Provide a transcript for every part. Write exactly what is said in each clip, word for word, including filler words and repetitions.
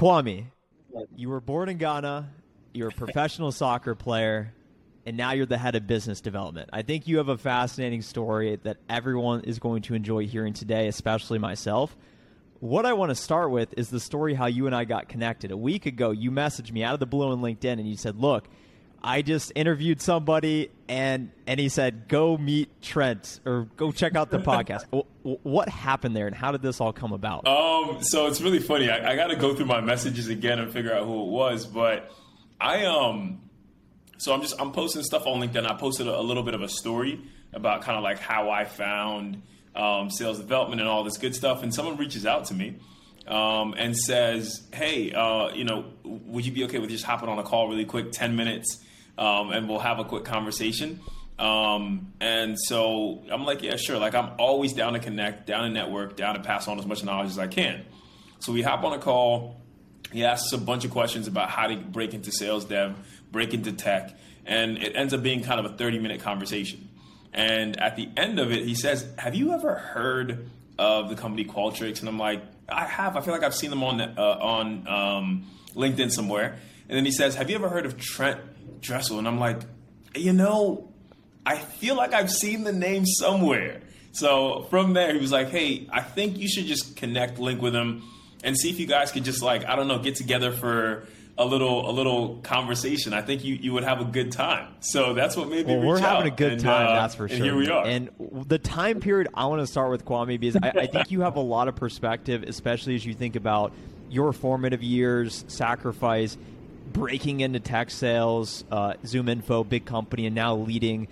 Kwame, you were born in Ghana, you're a professional soccer player, and now you're the head of business development. I think you have a fascinating story that everyone is going to enjoy hearing today, especially myself. What I want to start with is the story how you and I got connected. A week ago, you messaged me out of the blue on LinkedIn, and you said, look, I just interviewed somebody, and, and he said, go meet Trent, or go check out the podcast. What happened there, and how did this all come about? Um, so it's really funny. I, I got to go through my messages again and figure out who it was. But I um, so I'm just I'm posting stuff on LinkedIn. I posted a, a little bit of a story about kind of like how I found um, sales development and all this good stuff. And someone reaches out to me um, and says, hey, uh, you know, would you be okay with just hopping on a call really quick, ten minutes? Um, and we'll have a quick conversation. Um, and so I'm like, yeah, sure. Like I'm always down to connect, down to network, down to pass on as much knowledge as I can. So we hop on a call. He asks a bunch of questions about how to break into sales dev, break into tech. And it ends up being kind of a thirty minute conversation. And at the end of it, he says, have you ever heard of the company Qualtrics? And I'm like, I have. I feel like I've seen them on, uh, on um, LinkedIn somewhere. And then he says, have you ever heard of Trent Dressel? And I'm like, you know, I feel like I've seen the name somewhere. So from there, he was like, hey, I think you should just connect, link with him, and see if you guys could just like, I don't know, get together for a little a little conversation. I think you, you would have a good time. So that's what made me well, reach we're out. We're having a good and, time, uh, that's for and sure. And here we are. And the time period I want to start with, Kwame, because I, I think you have a lot of perspective, especially as you think about your formative years, sacrifice, breaking into tech sales, uh, Zoom Info, big company, and now leading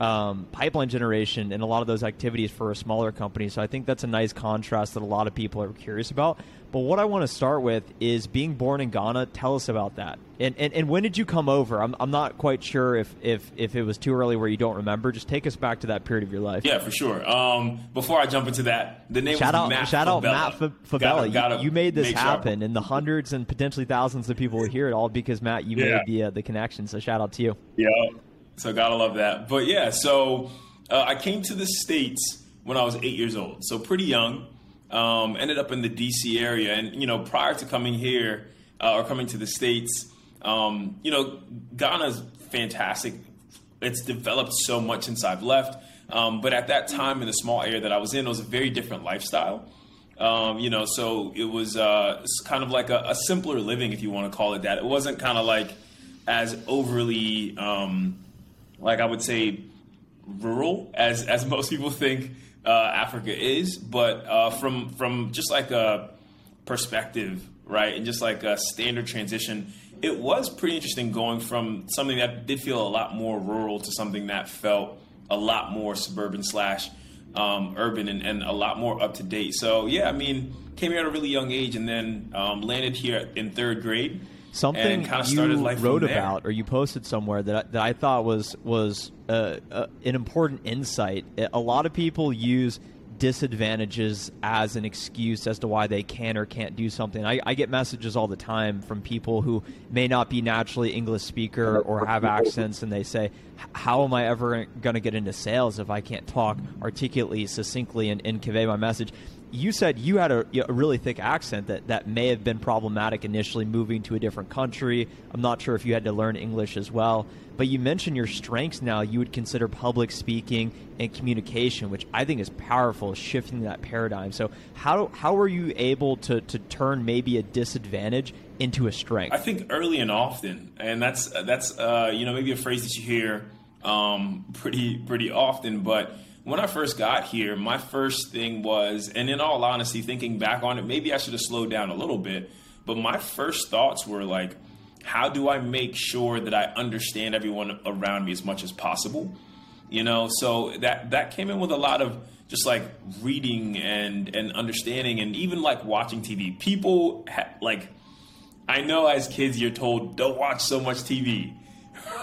um, pipeline generation and a lot of those activities for a smaller company. So I think that's a nice contrast that a lot of people are curious about. But what I want to start with is being born in Ghana. Tell us about that. And and, and when did you come over? I'm I'm not quite sure if, if, if it was too early where you don't remember. Just take us back to that period of your life. Yeah, for sure. Um, before I jump into that, the name shout was out, Matt shout Favela. out Matt Favela. You, gotta you made this happen, sure. And the hundreds and potentially thousands of people will hear it all because, Matt, you yeah. made the, uh, the connection. So shout out to you. Yeah, so gotta love that. But yeah, so uh, I came to the States when I was eight years old, so pretty young. Um, ended up in the D C area, and you know, prior to coming here uh, or coming to the States, um, you know, Ghana's fantastic. It's developed so much since I've left. Um, but at that time, in the small area that I was in, it was a very different lifestyle. Um, you know, so it was uh, kind of like a, a simpler living, if you want to call it that. It wasn't kind of like as overly, um, like I would say, rural as as most people think. Uh, Africa is, but uh, from from just like a perspective, right, and just like a standard transition, it was pretty interesting going from something that did feel a lot more rural to something that felt a lot more suburban slash um, urban and, and a lot more up to date. So yeah, I mean, came here at a really young age and then um, landed here in third grade. Something and kind of started you life wrote about or you posted somewhere that I, that I thought was was uh, uh, an important insight. A lot of people use disadvantages as an excuse as to why they can or can't do something. I, I get messages all the time from people who may not be naturally English speaker or have accents, and they say, how am I ever going to get into sales if I can't talk articulately, succinctly, and, and convey my message? You said you had a, a really thick accent that, that may have been problematic initially moving to a different country. I'm not sure if you had to learn English as well. But you mentioned your strengths now. You would consider public speaking and communication, which I think is powerful, shifting that paradigm. So how how were you able to, to turn maybe a disadvantage into a strength? I think early and often. And that's, that's uh, you know, maybe a phrase that you hear um, pretty pretty often, but when I first got here, my first thing was, and in all honesty, thinking back on it, maybe I should have slowed down a little bit, but my first thoughts were like, how do I make sure that I understand everyone around me as much as possible? You know, so that, that came in with a lot of just like reading and, and understanding and even like watching T V. People ha- like, I know as kids you're told, don't watch so much T V,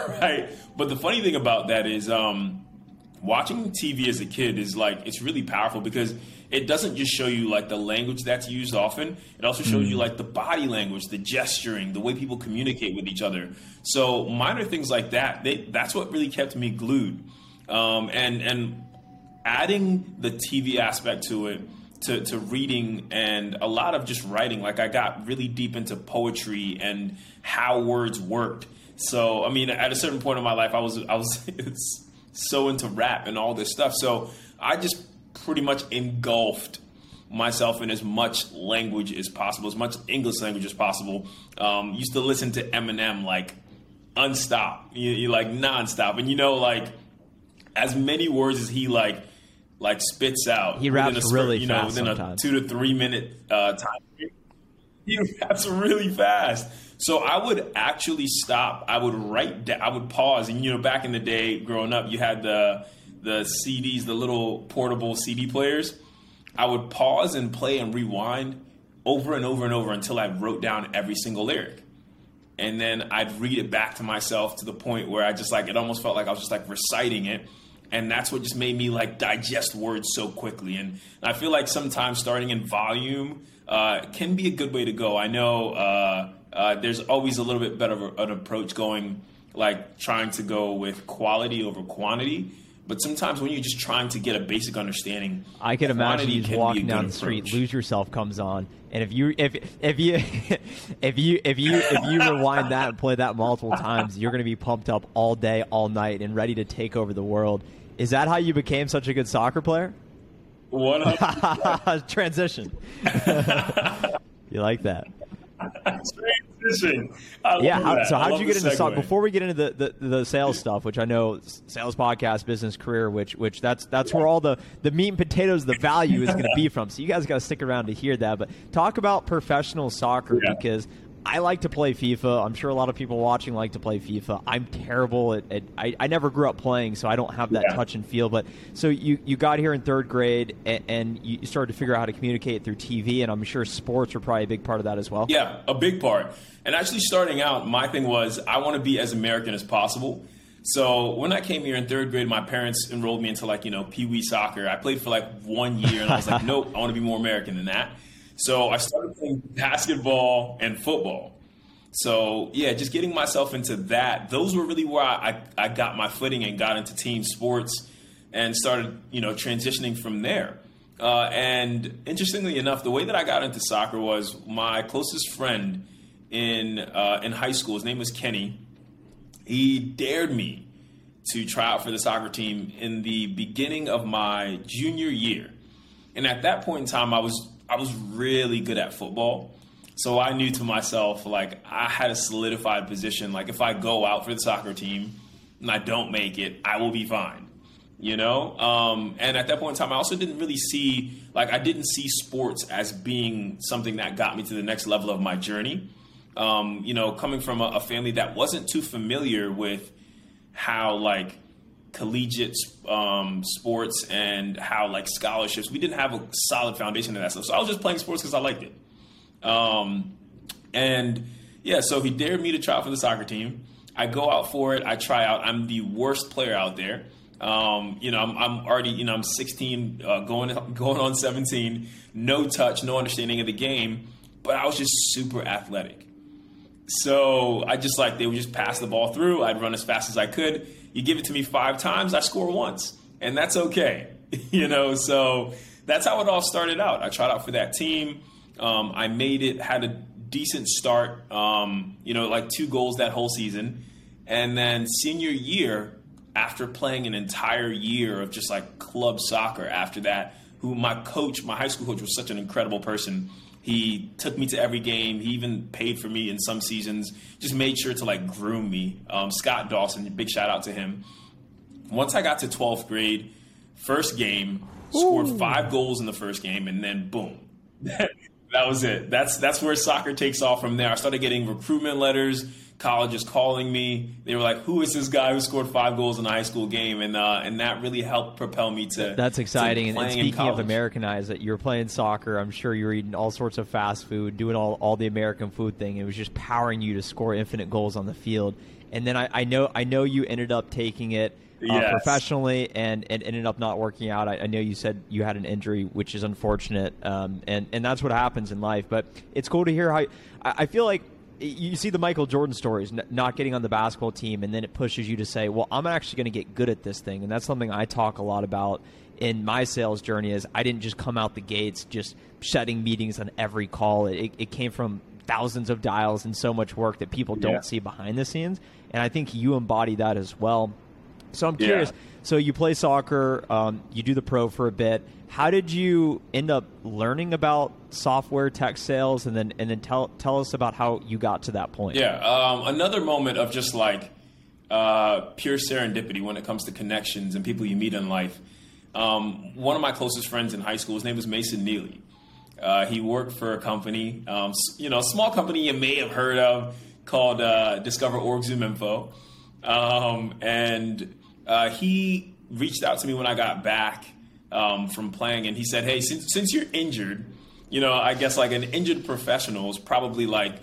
right? But the funny thing about that is, um, watching T V as a kid is like, it's really powerful because it doesn't just show you like the language that's used often. It also shows you like the body language, the gesturing, the way people communicate with each other. So minor things like that, they, that's what really kept me glued. Um, and, and adding the T V aspect to it to, to reading and a lot of just writing. Like I got really deep into poetry and how words worked. So, I mean, at a certain point in my life, I was, I was so into rap and all this stuff. So I just pretty much engulfed myself in as much language as possible, as much English language as possible. Um, used to listen to Eminem, like unstop, you, you like nonstop. And you know, like as many words as he like, like spits out, he raps a, really you know, fast within sometimes. a two to three minute uh, time period. He raps really fast. So I would actually stop. I would write down, I would pause. And, you know, back in the day growing up, you had the, the C Ds, the little portable C D players. I would pause and play and rewind over and over and over until I wrote down every single lyric. And then I'd read it back to myself to the point where I just like, it almost felt like I was just like reciting it. And that's what just made me like digest words so quickly. And I feel like sometimes starting in volume uh, can be a good way to go. I know uh, uh, there's always a little bit better of an approach going, like trying to go with quality over quantity. But sometimes when you're just trying to get a basic understanding, I can imagine you just walking down the street, Lose Yourself comes on, and if you if if you if you if you if you rewind that and play that multiple times, you're going to be pumped up all day, all night, and ready to take over the world. Is that how you became such a good soccer player? What transition? You like that? Transition. Yeah. How, so how did you get into soccer? Before we get into the, the, the sales stuff, which I know sales podcast, business career, which which that's that's yeah. where all the, the meat and potatoes, the value is going to be from. So you guys got to stick around to hear that. But talk about professional soccer yeah. because I like to play FIFA. I'm sure a lot of people watching like to play FIFA. I'm terrible at, at I, I never grew up playing, so I don't have that yeah. touch and feel. But so you, you got here in third grade and, and you started to figure out how to communicate through T V, and I'm sure sports were probably a big part of that as well. Yeah, a big part. And actually starting out, my thing was I want to be as American as possible. So when I came here in third grade, my parents enrolled me into like, you know, Pee Wee soccer. I played for like one year and I was like, nope, I want to be more American than that. So I started playing basketball and football. So, yeah, just getting myself into that. Those were really where I, I, I got my footing and got into team sports and started, you know, transitioning from there. Uh, and interestingly enough, the way that I got into soccer was my closest friend in uh, in high school. His name was Kenny. He dared me to try out for the soccer team in the beginning of my junior year. And at that point in time, I was I was really good at football. So I knew to myself, like, I had a solidified position. Like, if I go out for the soccer team and I don't make it, I will be fine, you know? Um, and at that point in time, I also didn't really see, like, I didn't see sports as being something that got me to the next level of my journey. Um, you know, coming from a, a family that wasn't too familiar with how, like, collegiate um, sports and how like scholarships, we didn't have a solid foundation in that stuff. So I was just playing sports because I liked it. Um, and yeah, so he dared me to try out for the soccer team. I go out for it. I try out. I'm the worst player out there. Um, you know, I'm, I'm already, you know, I'm sixteen, uh, going, going on seventeen, no touch, no understanding of the game, but I was just super athletic. So I just like, they would just pass the ball through. I'd run as fast as I could. You give it to me five times, I score once, and that's okay. You know, so that's how it all started out. I tried out for that team. Um, I made it, had a decent start, um, you know, like two goals that whole season. And then senior year, after playing an entire year of just like club soccer after that, who my coach, my high school coach was such an incredible person. He took me to every game. He even paid for me in some seasons, just made sure to like groom me. Um, Scott Dawson, big shout out to him. Once I got to twelfth grade, first game, scored Ooh. five goals in the first game, and then boom. That was it. That's that's where soccer takes off from there. I started getting recruitment letters, colleges calling me. They were like, who is this guy who scored five goals in a high school game? And uh, and that really helped propel me to That's exciting. To and speaking of Americanized, that you were playing soccer, I'm sure you were eating all sorts of fast food, doing all, all the American food thing. It was just powering you to score infinite goals on the field. And then I, I know I know you ended up taking it Uh, yes. professionally and, and ended up not working out. I, I know you said you had an injury, which is unfortunate, um, and, and that's what happens in life. But it's cool to hear how I, I feel like you see the Michael Jordan stories, not getting on the basketball team, and then it pushes you to say, well, I'm actually going to get good at this thing. And that's something I talk a lot about in my sales journey is I didn't just come out the gates just shutting meetings on every call. It, it came from thousands of dials and so much work that people don't yeah. see behind the scenes. And I think you embody that as well. So I'm curious. Yeah. So you play soccer, um, you do the pro for a bit. How did you end up learning about software, tech sales, and then and then tell tell us about how you got to that point? Yeah, um, another moment of just like uh, pure serendipity when it comes to connections and people you meet in life. Um, one of my closest friends in high school, his name was Mason Neely. Uh, he worked for a company, um, you know, a small company you may have heard of called uh, DiscoverOrg Zoom Info, um, and Uh, he reached out to me when I got back um, from playing, and he said, hey, since, since you're injured, you know, I guess like an injured professional is probably like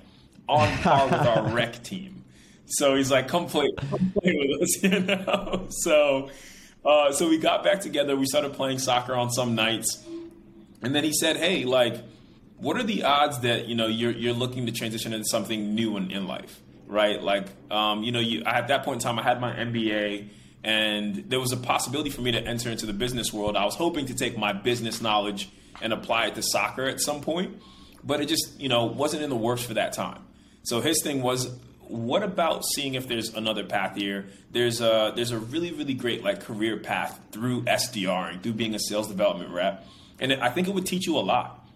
on par with our rec team. So he's like, come play, come play with us, you know? So, uh, so we got back together. We started playing soccer on some nights. And then he said, hey, like, what are the odds that, you know, you're, you're looking to transition into something new in, in life, right? Like, um, you know, you at that point in time, I had my M B A. And there was a possibility for me to enter into the business world. I was hoping to take my business knowledge and apply it to soccer at some point, but it just, you know, wasn't in the works for that time. So his thing was, what about seeing if there's another path here? There's a, there's a really, really great like career path through SDRing, through being a sales development rep. And I think it would teach you a lot.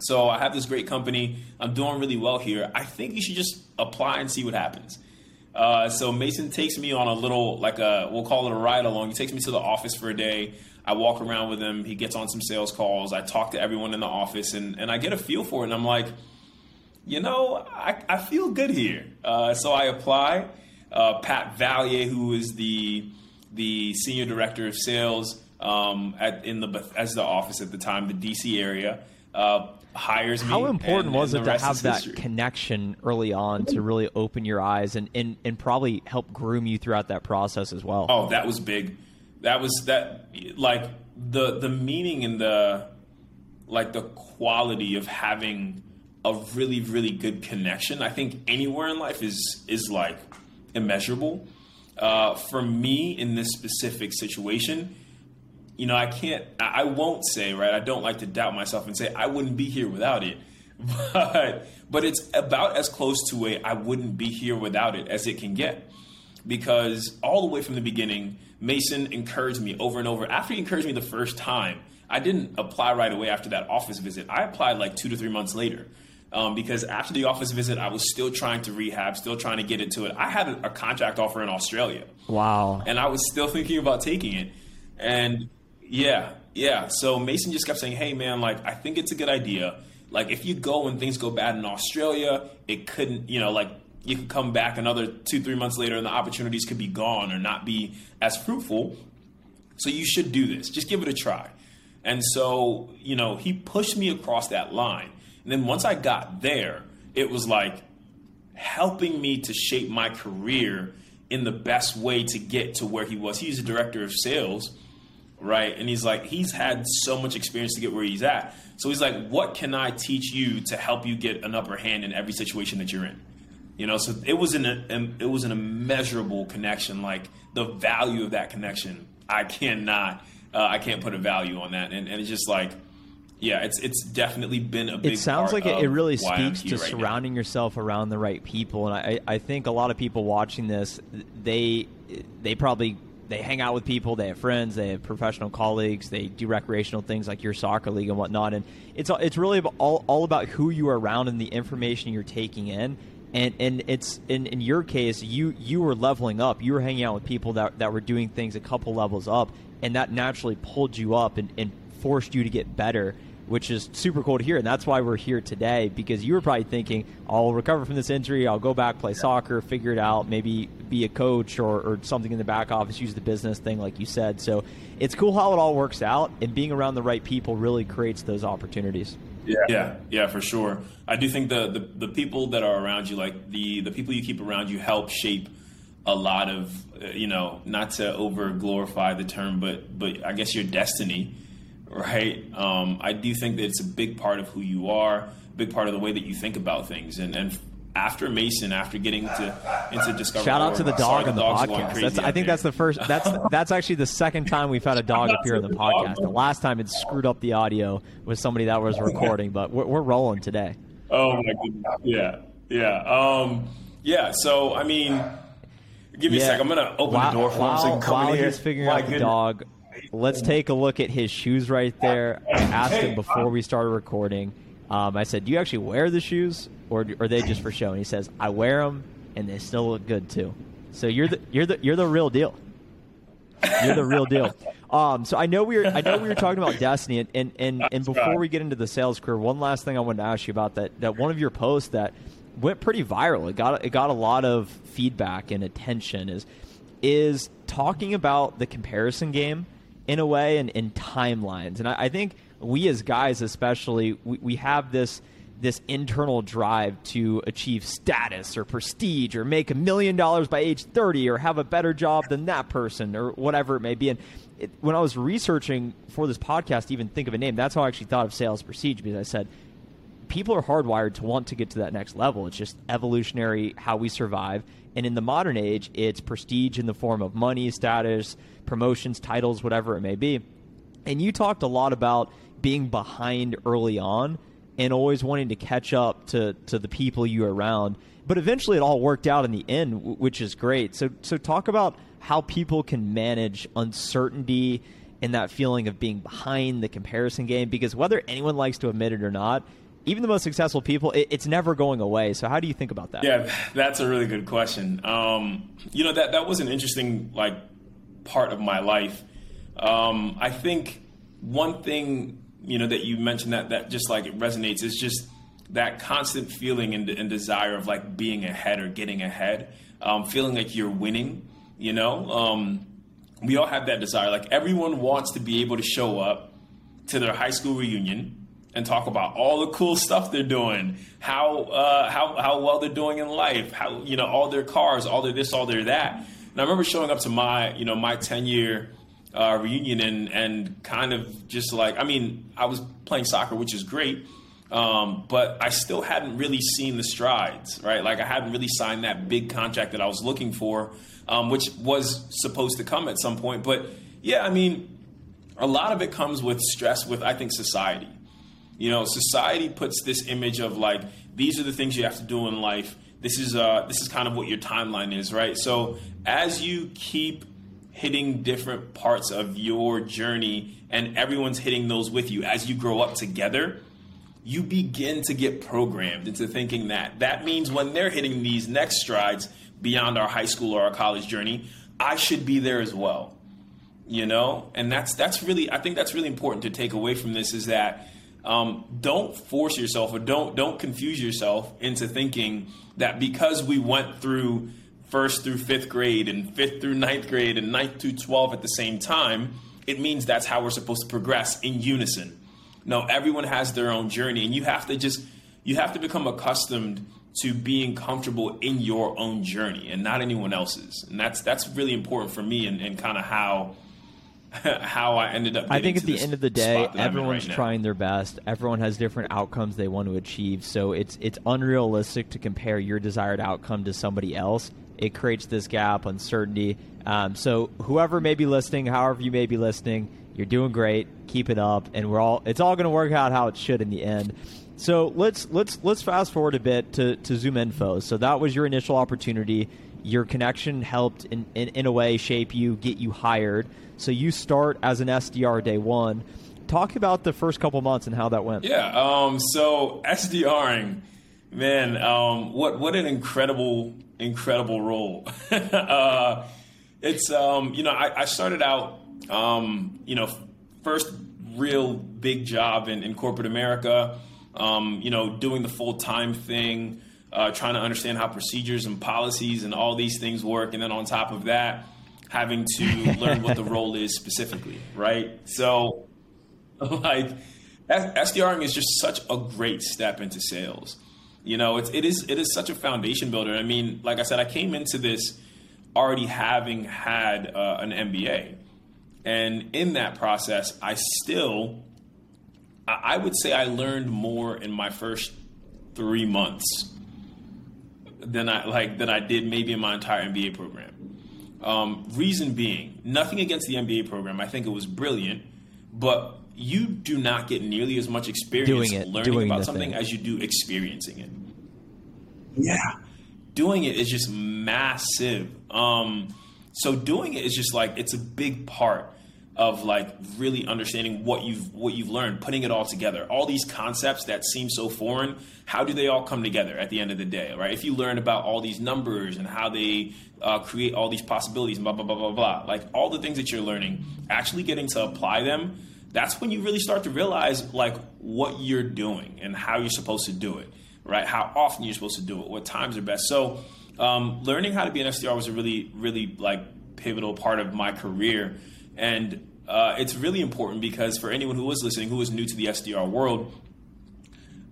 So I have this great company. I'm doing really well here. I think you should just apply and see what happens. Uh, so Mason takes me on a little, like a, we'll call it a ride along. He takes me to the office for a day. I walk around with him. He gets on some sales calls. I talk to everyone in the office and, and I get a feel for it. And I'm like, you know, I, I feel good here. Uh, so I apply. Uh, Pat Valier, who is the, the senior director of sales um, at, in the Bethesda office at the time, the D C area, uh, hires me. How important and, was and it to have that connection early on to really open your eyes and, and, and probably help groom you throughout that process as well? Oh, that was big. That was that like the, the meaning and the, like the quality of having a really, really good connection, I think anywhere in life is, is like immeasurable. Uh, for me in this specific situation, you know, I can't, I won't say, right? I don't like to doubt myself and say I wouldn't be here without it, but but it's about as close to a I wouldn't be here without it as it can get, because all the way from the beginning, Mason encouraged me over and over. After he encouraged me the first time, I didn't apply right away after that office visit. I applied like two to three months later um, because after the office visit, I was still trying to rehab, still trying to get into it. I had a, a contract offer in Australia. Wow. And I was still thinking about taking it. And Yeah. Yeah. So Mason just kept saying, hey, man, like, I think it's a good idea. Like, if you go and things go bad in Australia, it couldn't, you know, like you could come back another two, three months later and the opportunities could be gone or not be as fruitful. So you should do this. Just give it a try. And so, you know, he pushed me across that line. And then once I got there, it was like helping me to shape my career in the best way to get to where he was. He's a director of sales. Right. And he's like, he's had so much experience to get where he's at. So he's like, what can I teach you to help you get an upper hand in every situation that you're in? You know, so it was an, an it was an immeasurable connection. Like the value of that connection, I cannot uh, I can't put a value on that. And, and it's just like, yeah, it's it's definitely been a big It sounds part like it, it really speaks to right surrounding now. Yourself around the right people. And I, I think a lot of people watching this, they they probably. They hang out with people, they have friends, they have professional colleagues, they do recreational things like your soccer league and whatnot. And it's it's really all, all about who you are around and the information you're taking in. And and it's in, in your case, you you were leveling up. You were hanging out with people that, that were doing things a couple levels up, and that naturally pulled you up and, and forced you to get better, which is super cool to hear. And that's why we're here today, because you were probably thinking, I'll recover from this injury, I'll go back, play soccer, figure it out, maybe be a coach or, or something in the back office, use the business thing like you said. So it's cool how it all works out, and being around the right people really creates those opportunities. Yeah, yeah, yeah, for sure. I do think the, the, the people that are around you, like the, the people you keep around you help shape a lot of, you know, not to over glorify the term, but, but I guess your destiny. Right. Um, I do think that it's a big part of who you are, big part of the way that you think about things. And, and after Mason, after getting to into Discover. Shout out to the dog on the podcast. That's, I think that's the first. That's that's actually the second time we've had a dog appear on the podcast. The last time it screwed up the audio with somebody that was recording, but we're, we're rolling today. Oh my goodness! Yeah, yeah, um, yeah. So I mean, give me yeah. a sec. I'm gonna open while, the door for him. So come while in he's here. Figuring my out goodness. The dog, let's take a look at his shoes right there. I asked him before we started recording. Um, I said, "Do you actually wear the shoes, or are they just for show?" And he says, "I wear them, and they still look good too." So you're the you're the you're the real deal. You're the real deal. Um, so I know we were I know we were talking about Destiny, and and, and, and before we get into the sales career, one last thing I wanted to ask you about that that one of your posts that went pretty viral. It got it got a lot of feedback and attention. Is is talking about the comparison game in a way and in timelines, and I, I think. We as guys especially, we, we have this this internal drive to achieve status or prestige or make a million dollars by age thirty or have a better job than that person or whatever it may be. And it, when I was researching for this podcast to even think of a name, that's how I actually thought of Sales Prestige, because I said, people are hardwired to want to get to that next level. It's just evolutionary how we survive. And in the modern age, it's prestige in the form of money, status, promotions, titles, whatever it may be. And you talked a lot about being behind early on and always wanting to catch up to, to the people you're around. But eventually it all worked out in the end, which is great. So so talk about how people can manage uncertainty and that feeling of being behind the comparison game, because whether anyone likes to admit it or not, even the most successful people, it, it's never going away. So how do you think about that? Yeah, that's a really good question. Um, you know, that, that was an interesting like part of my life. Um, I think one thing, you know, that you mentioned that, that just like it resonates is just that constant feeling and, and desire of like being ahead or getting ahead, um, feeling like you're winning, you know, um, we all have that desire. Like everyone wants to be able to show up to their high school reunion and talk about all the cool stuff they're doing, how, uh, how, how well they're doing in life, how, you know, all their cars, all their this, all their that. And I remember showing up to my, you know, my ten year Uh, reunion and and kind of just like, I mean, I was playing soccer, which is great, um, but I still hadn't really seen the strides, right? Like I hadn't really signed that big contract that I was looking for, um, which was supposed to come at some point. But yeah, I mean, a lot of it comes with stress with, I think, society. You know, society puts this image of like, these are the things you have to do in life. This is uh, this is kind of what your timeline is, right? So as you keep hitting different parts of your journey and everyone's hitting those with you as you grow up together, you begin to get programmed into thinking that that means when they're hitting these next strides beyond our high school or our college journey, I should be there as well, you know? And that's, that's really, I think that's really important to take away from this, is that um, don't force yourself or don't, don't confuse yourself into thinking that because we went through first through fifth grade and fifth through ninth grade and ninth through twelve at the same time, it means that's how we're supposed to progress in unison. No, everyone has their own journey, and you have to just, you have to become accustomed to being comfortable in your own journey and not anyone else's. And that's, that's really important for me, and, and kind of how, how I ended up. I think at the end of the day, everyone's trying their best. Everyone has different outcomes they want to achieve. So it's, it's unrealistic to compare your desired outcome to somebody else. It creates this gap, uncertainty. Um, so whoever may be listening, however you may be listening, you're doing great. Keep it up, and we're all. It's all going to work out how it should in the end. So let's let's let's fast forward a bit to, to Zoom Info. So that was your initial opportunity. Your connection helped in, in, in a way shape you, get you hired. So you start as an S D R day one. Talk about the first couple months and how that went. Yeah. Um, so SDRing, man. Um, what what an incredible. Incredible role. uh, it's, um, you know, I, I started out, um, you know, first real big job in, in corporate America, um, you know, doing the full time thing, uh, trying to understand how procedures and policies and all these things work. And then on top of that, having to learn what the role is specifically. Right. So like S D R ing is just such a great step into sales. You know, it's, it is it is such a foundation builder. I mean, like I said, I came into this already having had uh, an M B A. And in that process, I still, I would say I learned more in my first three months than I like than I did maybe in my entire M B A program. Um, reason being, nothing against the M B A program. I think it was brilliant, but you do not get nearly as much experience it, learning about something thing. as you do experiencing it. Yeah. Doing it is just massive. Um, so doing it is just like, it's a big part of like really understanding what you've, what you've learned, putting it all together. All these concepts that seem so foreign, how do they all come together at the end of the day, right? If you learn about all these numbers and how they uh, create all these possibilities and blah, blah, blah, blah, blah, like all the things that you're learning, actually getting to apply them, that's when you really start to realize like what you're doing and how you're supposed to do it, right? How often you're supposed to do it, what times are best. So um, learning how to be an S D R was a really, really like pivotal part of my career. And uh, it's really important because for anyone who was listening, who was new to the S D R world,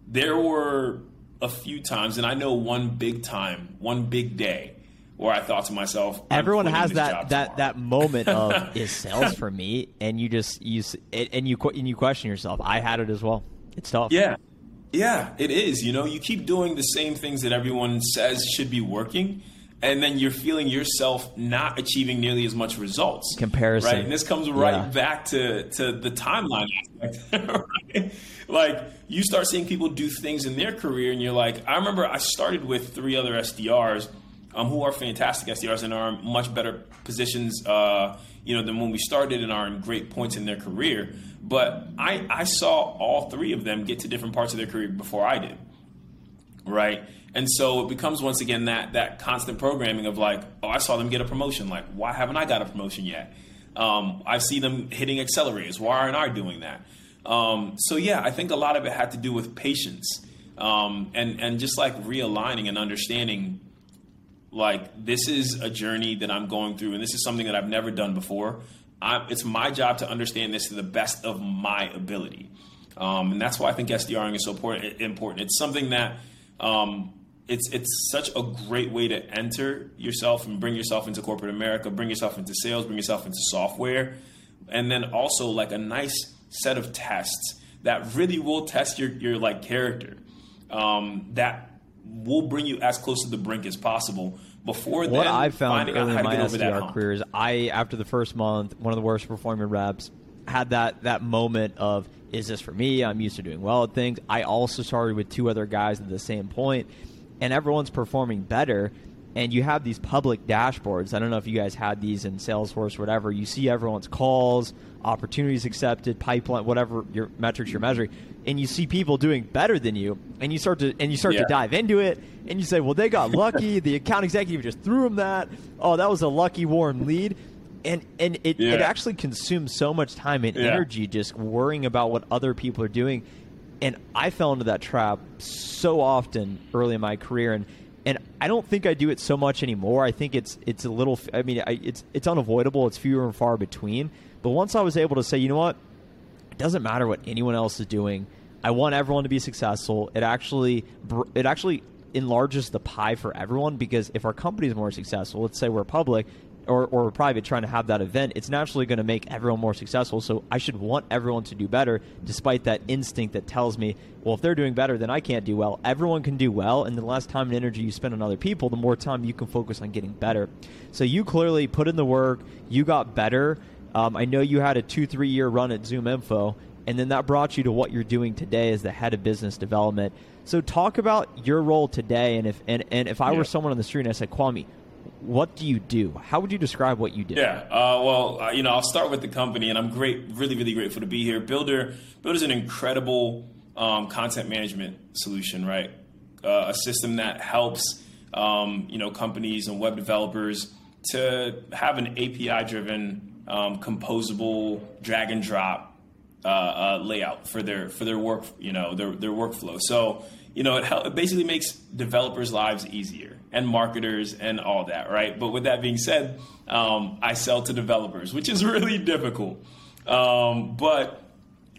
there were a few times, and I know one big time, one big day, where I thought to myself, everyone has that that, that moment of is sales for me, and you just you and you and you question yourself. I had it as well. It's tough. Yeah, yeah, it is. You know, you keep doing the same things that everyone says should be working. And then you're feeling yourself not achieving nearly as much results. Comparison. Right? And this comes right yeah. back to, to the timeline aspect. Right? Like you start seeing people do things in their career and you're like, I remember I started with three other S D Rs um, who are fantastic S D Rs and are in much better positions uh, you know, than when we started and are in great points in their career. But I, I saw all three of them get to different parts of their career before I did. Right. And so it becomes, once again, that that constant programming of like, oh, I saw them get a promotion. Like, why haven't I got a promotion yet? Um, I see them hitting accelerators. Why aren't I doing that? Um, so, yeah, I think a lot of it had to do with patience um, and, and just like realigning and understanding, like, this is a journey that I'm going through. And this is something that I've never done before. I, it's my job to understand this to the best of my ability. Um, and that's why I think SDRing is so important. important. It's something that um, it's it's such a great way to enter yourself and bring yourself into corporate America, bring yourself into sales, bring yourself into software, and then also like a nice set of tests that really will test your your like character um, that will bring you as close to the brink as possible. Before what then, I found early in my S D R career is I after the first month, one of the worst performing reps had that that moment of, is this for me? I'm used to doing well at things. I also started with two other guys at the same point, and everyone's performing better. And you have these public dashboards. I don't know if you guys had these in Salesforce, or whatever. You see everyone's calls, opportunities accepted, pipeline, whatever your metrics you're measuring, and you see people doing better than you. And you start to and you start yeah. to dive into it, and you say, "Well, they got lucky. The account executive just threw them that. Oh, that was a lucky warm lead." And and it, yeah. it actually consumes so much time and yeah. energy just worrying about what other people are doing. And I fell into that trap so often early in my career. And, and I don't think I do it so much anymore. I think it's it's a little – I mean, I, it's it's unavoidable. It's fewer and far between. But once I was able to say, you know what, it doesn't matter what anyone else is doing. I want everyone to be successful. It actually it actually enlarges the pie for everyone, because if our company is more successful, let's say we're public – or or private trying to have that event, it's naturally going to make everyone more successful. So I should want everyone to do better, despite that instinct that tells me, well, if they're doing better, then I can't do well. Everyone can do well, and the less time and energy you spend on other people, the more time you can focus on getting better. So you clearly put in the work, you got better. Um, I know you had a two, three year run at Zoom Info, and then that brought you to what you're doing today as the head of business development. So talk about your role today, and if and, and if I yeah. were someone on the street and I said, Kwame, what do you do? How would you describe what you do? Yeah, uh, well, uh, you know, I'll start with the company, and I'm great, really, really grateful to be here. Builder, Builder is an incredible um, content management solution, right? Uh, a system that helps, um, you know, companies and web developers to have an A P I-driven, um, composable drag and drop uh, uh, layout for their for their work, you know, their their workflow. So, you know, it, help, it basically makes developers' lives easier, and marketers and all that, right? But with that being said, um, I sell to developers, which is really difficult. Um, but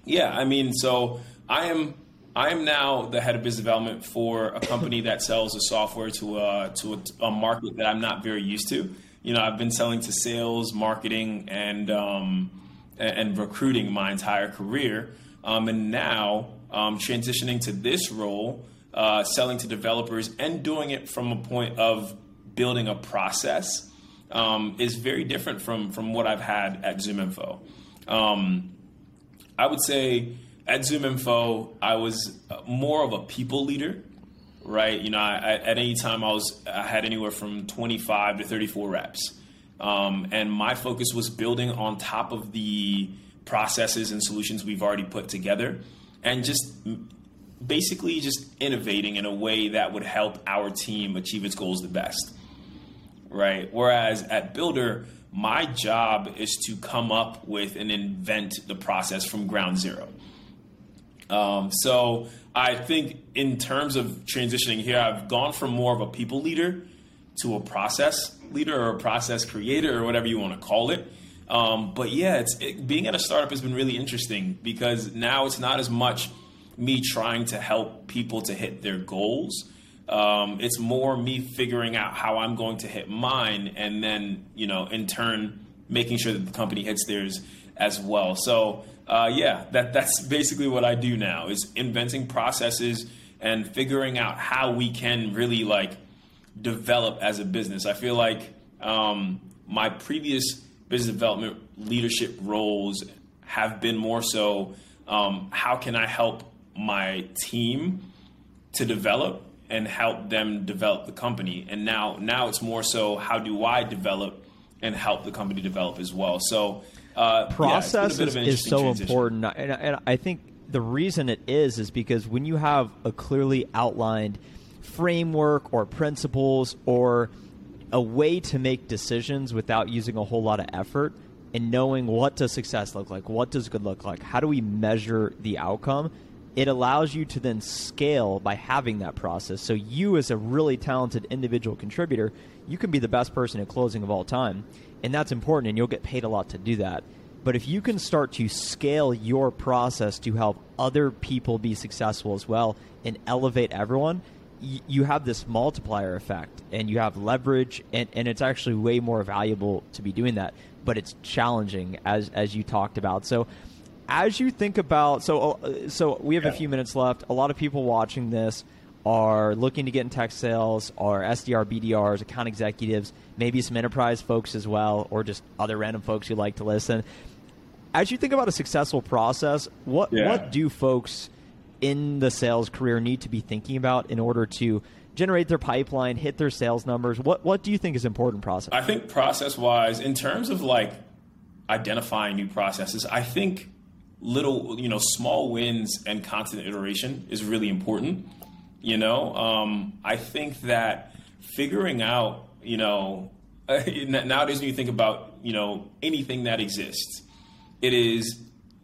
yeah, I mean, so I am I am now the head of business development for a company that sells a software to a, to a, a market that I'm not very used to. You know, I've been selling to sales, marketing, and um, and, and recruiting my entire career, um, and now. Um, transitioning to this role uh, selling to developers and doing it from a point of building a process um, is very different from from what I've had at Zoom Info. Um, I would say at Zoom Info, I was more of a people leader, right? You know, I, I, at any time I was, I had anywhere from twenty-five to thirty-four reps. Um, and my focus was building on top of the processes and solutions we've already put together and just basically just innovating in a way that would help our team achieve its goals the best, right? Whereas at Builder, my job is to come up with and invent the process from ground zero. Um, so I think in terms of transitioning here, I've gone from more of a people leader to a process leader or a process creator or whatever you want to call it. Um, but yeah, it's it, being at a startup has been really interesting because now it's not as much me trying to help people to hit their goals. Um, it's more me figuring out how I'm going to hit mine and then, you know, in turn, making sure that the company hits theirs as well. So uh, yeah, that that's basically what I do now is inventing processes and figuring out how we can really like develop as a business. I feel like um, my previous business development leadership roles have been more so um, how can I help my team to develop and help them develop the company. And now now it's more so how do I develop and help the company develop as well. So uh, process yeah, is so transition. important. And, and I think the reason it is is because when you have a clearly outlined framework or principles or a way to make decisions without using a whole lot of effort and knowing what does success look like, what does good look like, how do we measure the outcome, it allows you to then scale by having that process. So you as a really talented individual contributor, you can be the best person at closing of all time. And that's important and you'll get paid a lot to do that. But if you can start to scale your process to help other people be successful as well and elevate everyone, you have this multiplier effect and you have leverage and, and it's actually way more valuable to be doing that. But it's challenging as, as you talked about. So as you think about, so so we have a few minutes left. A lot of people watching this are looking to get in tech sales, are S D R, B D Rs, account executives, maybe some enterprise folks as well, or just other random folks who like to listen. As you think about a successful process, what yeah. what do folks in the sales career need to be thinking about in order to generate their pipeline, hit their sales numbers? What what do you think is important process? I think process-wise, in terms of like identifying new processes, I think little, you know, small wins and constant iteration is really important. You know, um, I think that figuring out, you know, nowadays when you think about, you know, anything that exists, it is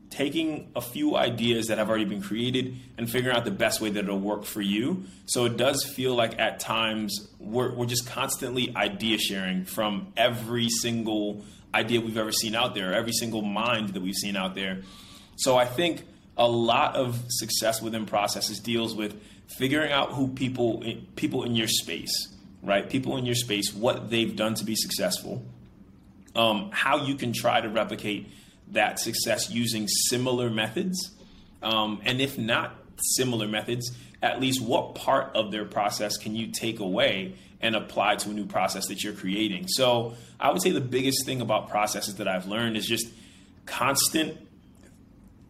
taking a few ideas that have already been created and figuring out the best way that it'll work for you. So it does feel like at times we're, we're just constantly idea sharing from every single idea we've ever seen out there, every single mind that we've seen out there. So I think a lot of success within processes deals with figuring out who people people in your space, right? People in your space, what they've done to be successful, um, how you can try to replicate that success using similar methods, um, and if not similar methods, at least what part of their process can you take away and apply to a new process that you're creating? So I would say the biggest thing about processes that I've learned is just constant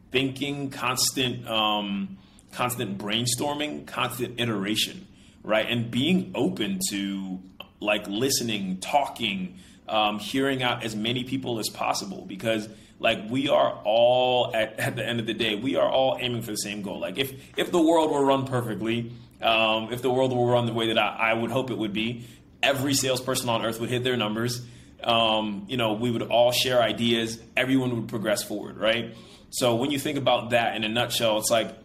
thinking, constant, um, constant brainstorming, constant iteration, right? And being open to like listening, talking, um, hearing out as many people as possible, because like we are all at, at the end of the day, we are all aiming for the same goal. Like if, if the world were run perfectly, um, if the world were run the way that I, I would hope it would be, every salesperson on earth would hit their numbers. Um, you know, we would all share ideas. Everyone would progress forward, right? So when you think about that in a nutshell, it's like,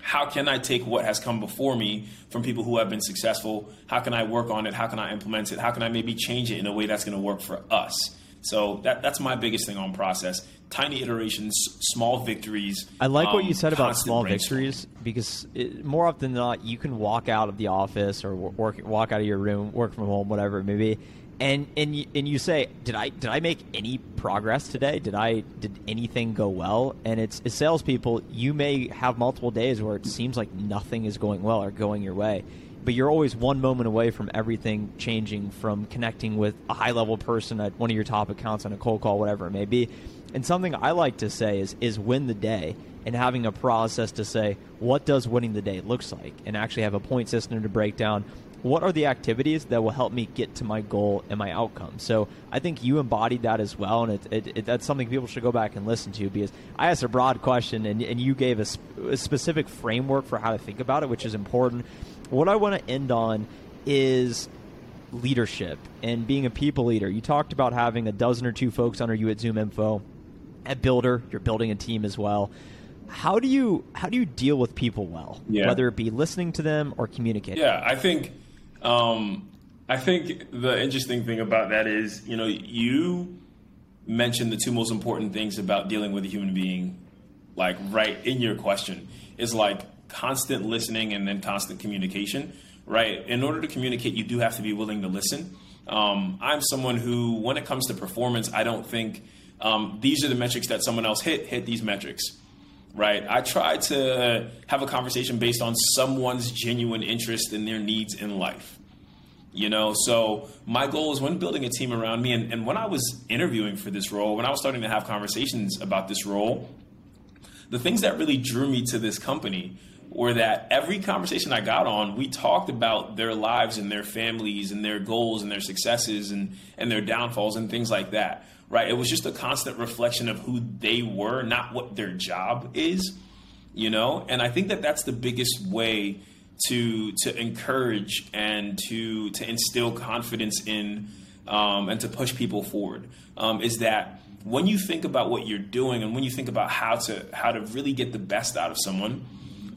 how can I take what has come before me from people who have been successful? How can I work on it? How can I implement it? How can I maybe change it in a way that's going to work for us? So that, that's my biggest thing on process. tiny iterations, small victories. I like um, what you said about small victories, because it, more often than not, you can walk out of the office or work, walk out of your room, work from home, whatever it may be, and and you, and you say, did I did I make any progress today? Did I did anything go well? And it's as salespeople, you may have multiple days where it seems like nothing is going well or going your way, but you're always one moment away from everything changing, from connecting with a high-level person at one of your top accounts on a cold call, whatever it may be. And something I like to say is is win the day, and having a process to say, what does winning the day looks like? And actually have a point system to break down, what are the activities that will help me get to my goal and my outcome? So I think you embodied that as well, and it, it, it, that's something people should go back and listen to, because I asked a broad question, and, and you gave a, sp- a specific framework for how to think about it, which is important. What I want to end on is leadership and being a people leader. You talked about having a dozen or two folks under you at Zoom Info. At Builder, you're building a team as well. How do you how do you deal with people well, yeah. whether it be listening to them or communicating? Yeah, I think um, I think the interesting thing about that is, you know, you mentioned the two most important things about dealing with a human being, like right in your question, is like constant listening and then constant communication, right? In order to communicate, you do have to be willing to listen. Um, I'm someone who, when it comes to performance, I don't think um, these are the metrics that someone else hit, hit these metrics, right? I try to have a conversation based on someone's genuine interest in their needs in life, you know? So my goal is, when building a team around me, and, and when I was interviewing for this role, when I was starting to have conversations about this role, the things that really drew me to this company or that every conversation I got on, we talked about their lives and their families and their goals and their successes and, and their downfalls and things like that, right? It was just a constant reflection of who they were, not what their job is, you know? And I think that that's the biggest way to to encourage and to to instill confidence in um, and to push people forward, um, is that when you think about what you're doing and when you think about how to how to really get the best out of someone,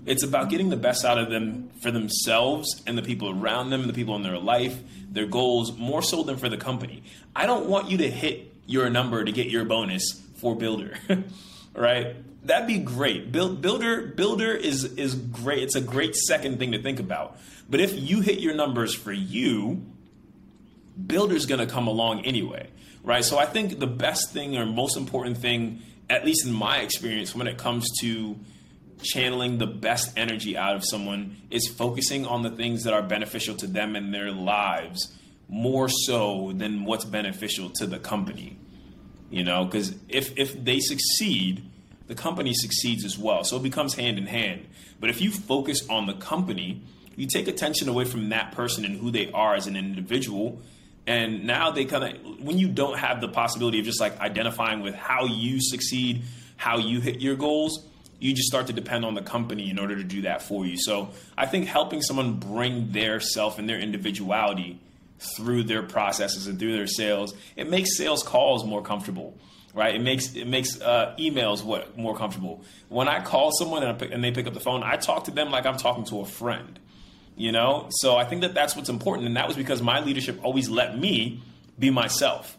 it's about getting the best out of them for themselves and the people around them and the people in their life, their goals, more so than for the company. I don't want you to hit your number to get your bonus for Builder, right? That'd be great. Build, builder builder is, is great. It's a great second thing to think about. But if you hit your numbers for you, Builder's going to come along anyway, right? So I think the best thing or most important thing, at least in my experience, when it comes to channeling the best energy out of someone, is focusing on the things that are beneficial to them and their lives more so than what's beneficial to the company, you know, because if, if they succeed, the company succeeds as well. So it becomes hand in hand. But if you focus on the company, you take attention away from that person and who they are as an individual. And now they kind of, when you don't have the possibility of just like identifying with how you succeed, how you hit your goals, you just start to depend on the company in order to do that for you. So I think helping someone bring their self and their individuality through their processes and through their sales, it makes sales calls more comfortable, right? It makes it makes uh, emails what more comfortable. When I call someone and, I pick, and they pick up the phone, I talk to them like I'm talking to a friend, you know? So I think that that's what's important. And that was because my leadership always let me be myself.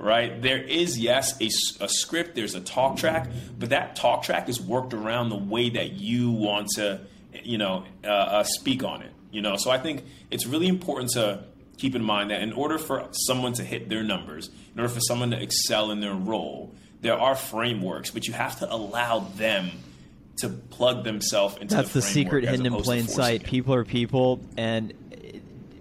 Right. There is, yes, a, a script. There's a talk track, but that talk track is worked around the way that you want to, you know, uh, uh, speak on it. You know, so I think it's really important to keep in mind that in order for someone to hit their numbers, in order for someone to excel in their role, there are frameworks, but you have to allow them to plug themselves into the framework. That's the secret hidden in plain sight. People are people, and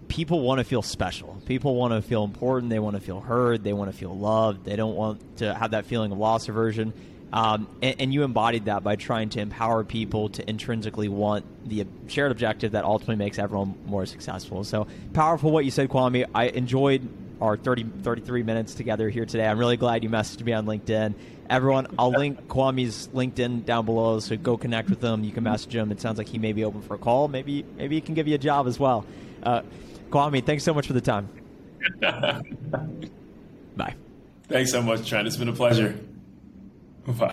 people want to feel special. People want to feel important. They want to feel heard. They want to feel loved. They don't want to have that feeling of loss aversion. Um, and, and you embodied that by trying to empower people to intrinsically want the shared objective that ultimately makes everyone more successful. So powerful what you said, Kwame. I enjoyed our thirty, thirty-three minutes together here today. I'm really glad you messaged me on LinkedIn. Everyone, I'll link Kwame's LinkedIn down below, so go connect with him. You can message him. It sounds like he may be open for a call. Maybe, maybe he can give you a job as well. Uh, Kwame, thanks so much for the time. Bye. Thanks so much, Trent. It's been a pleasure. Bye.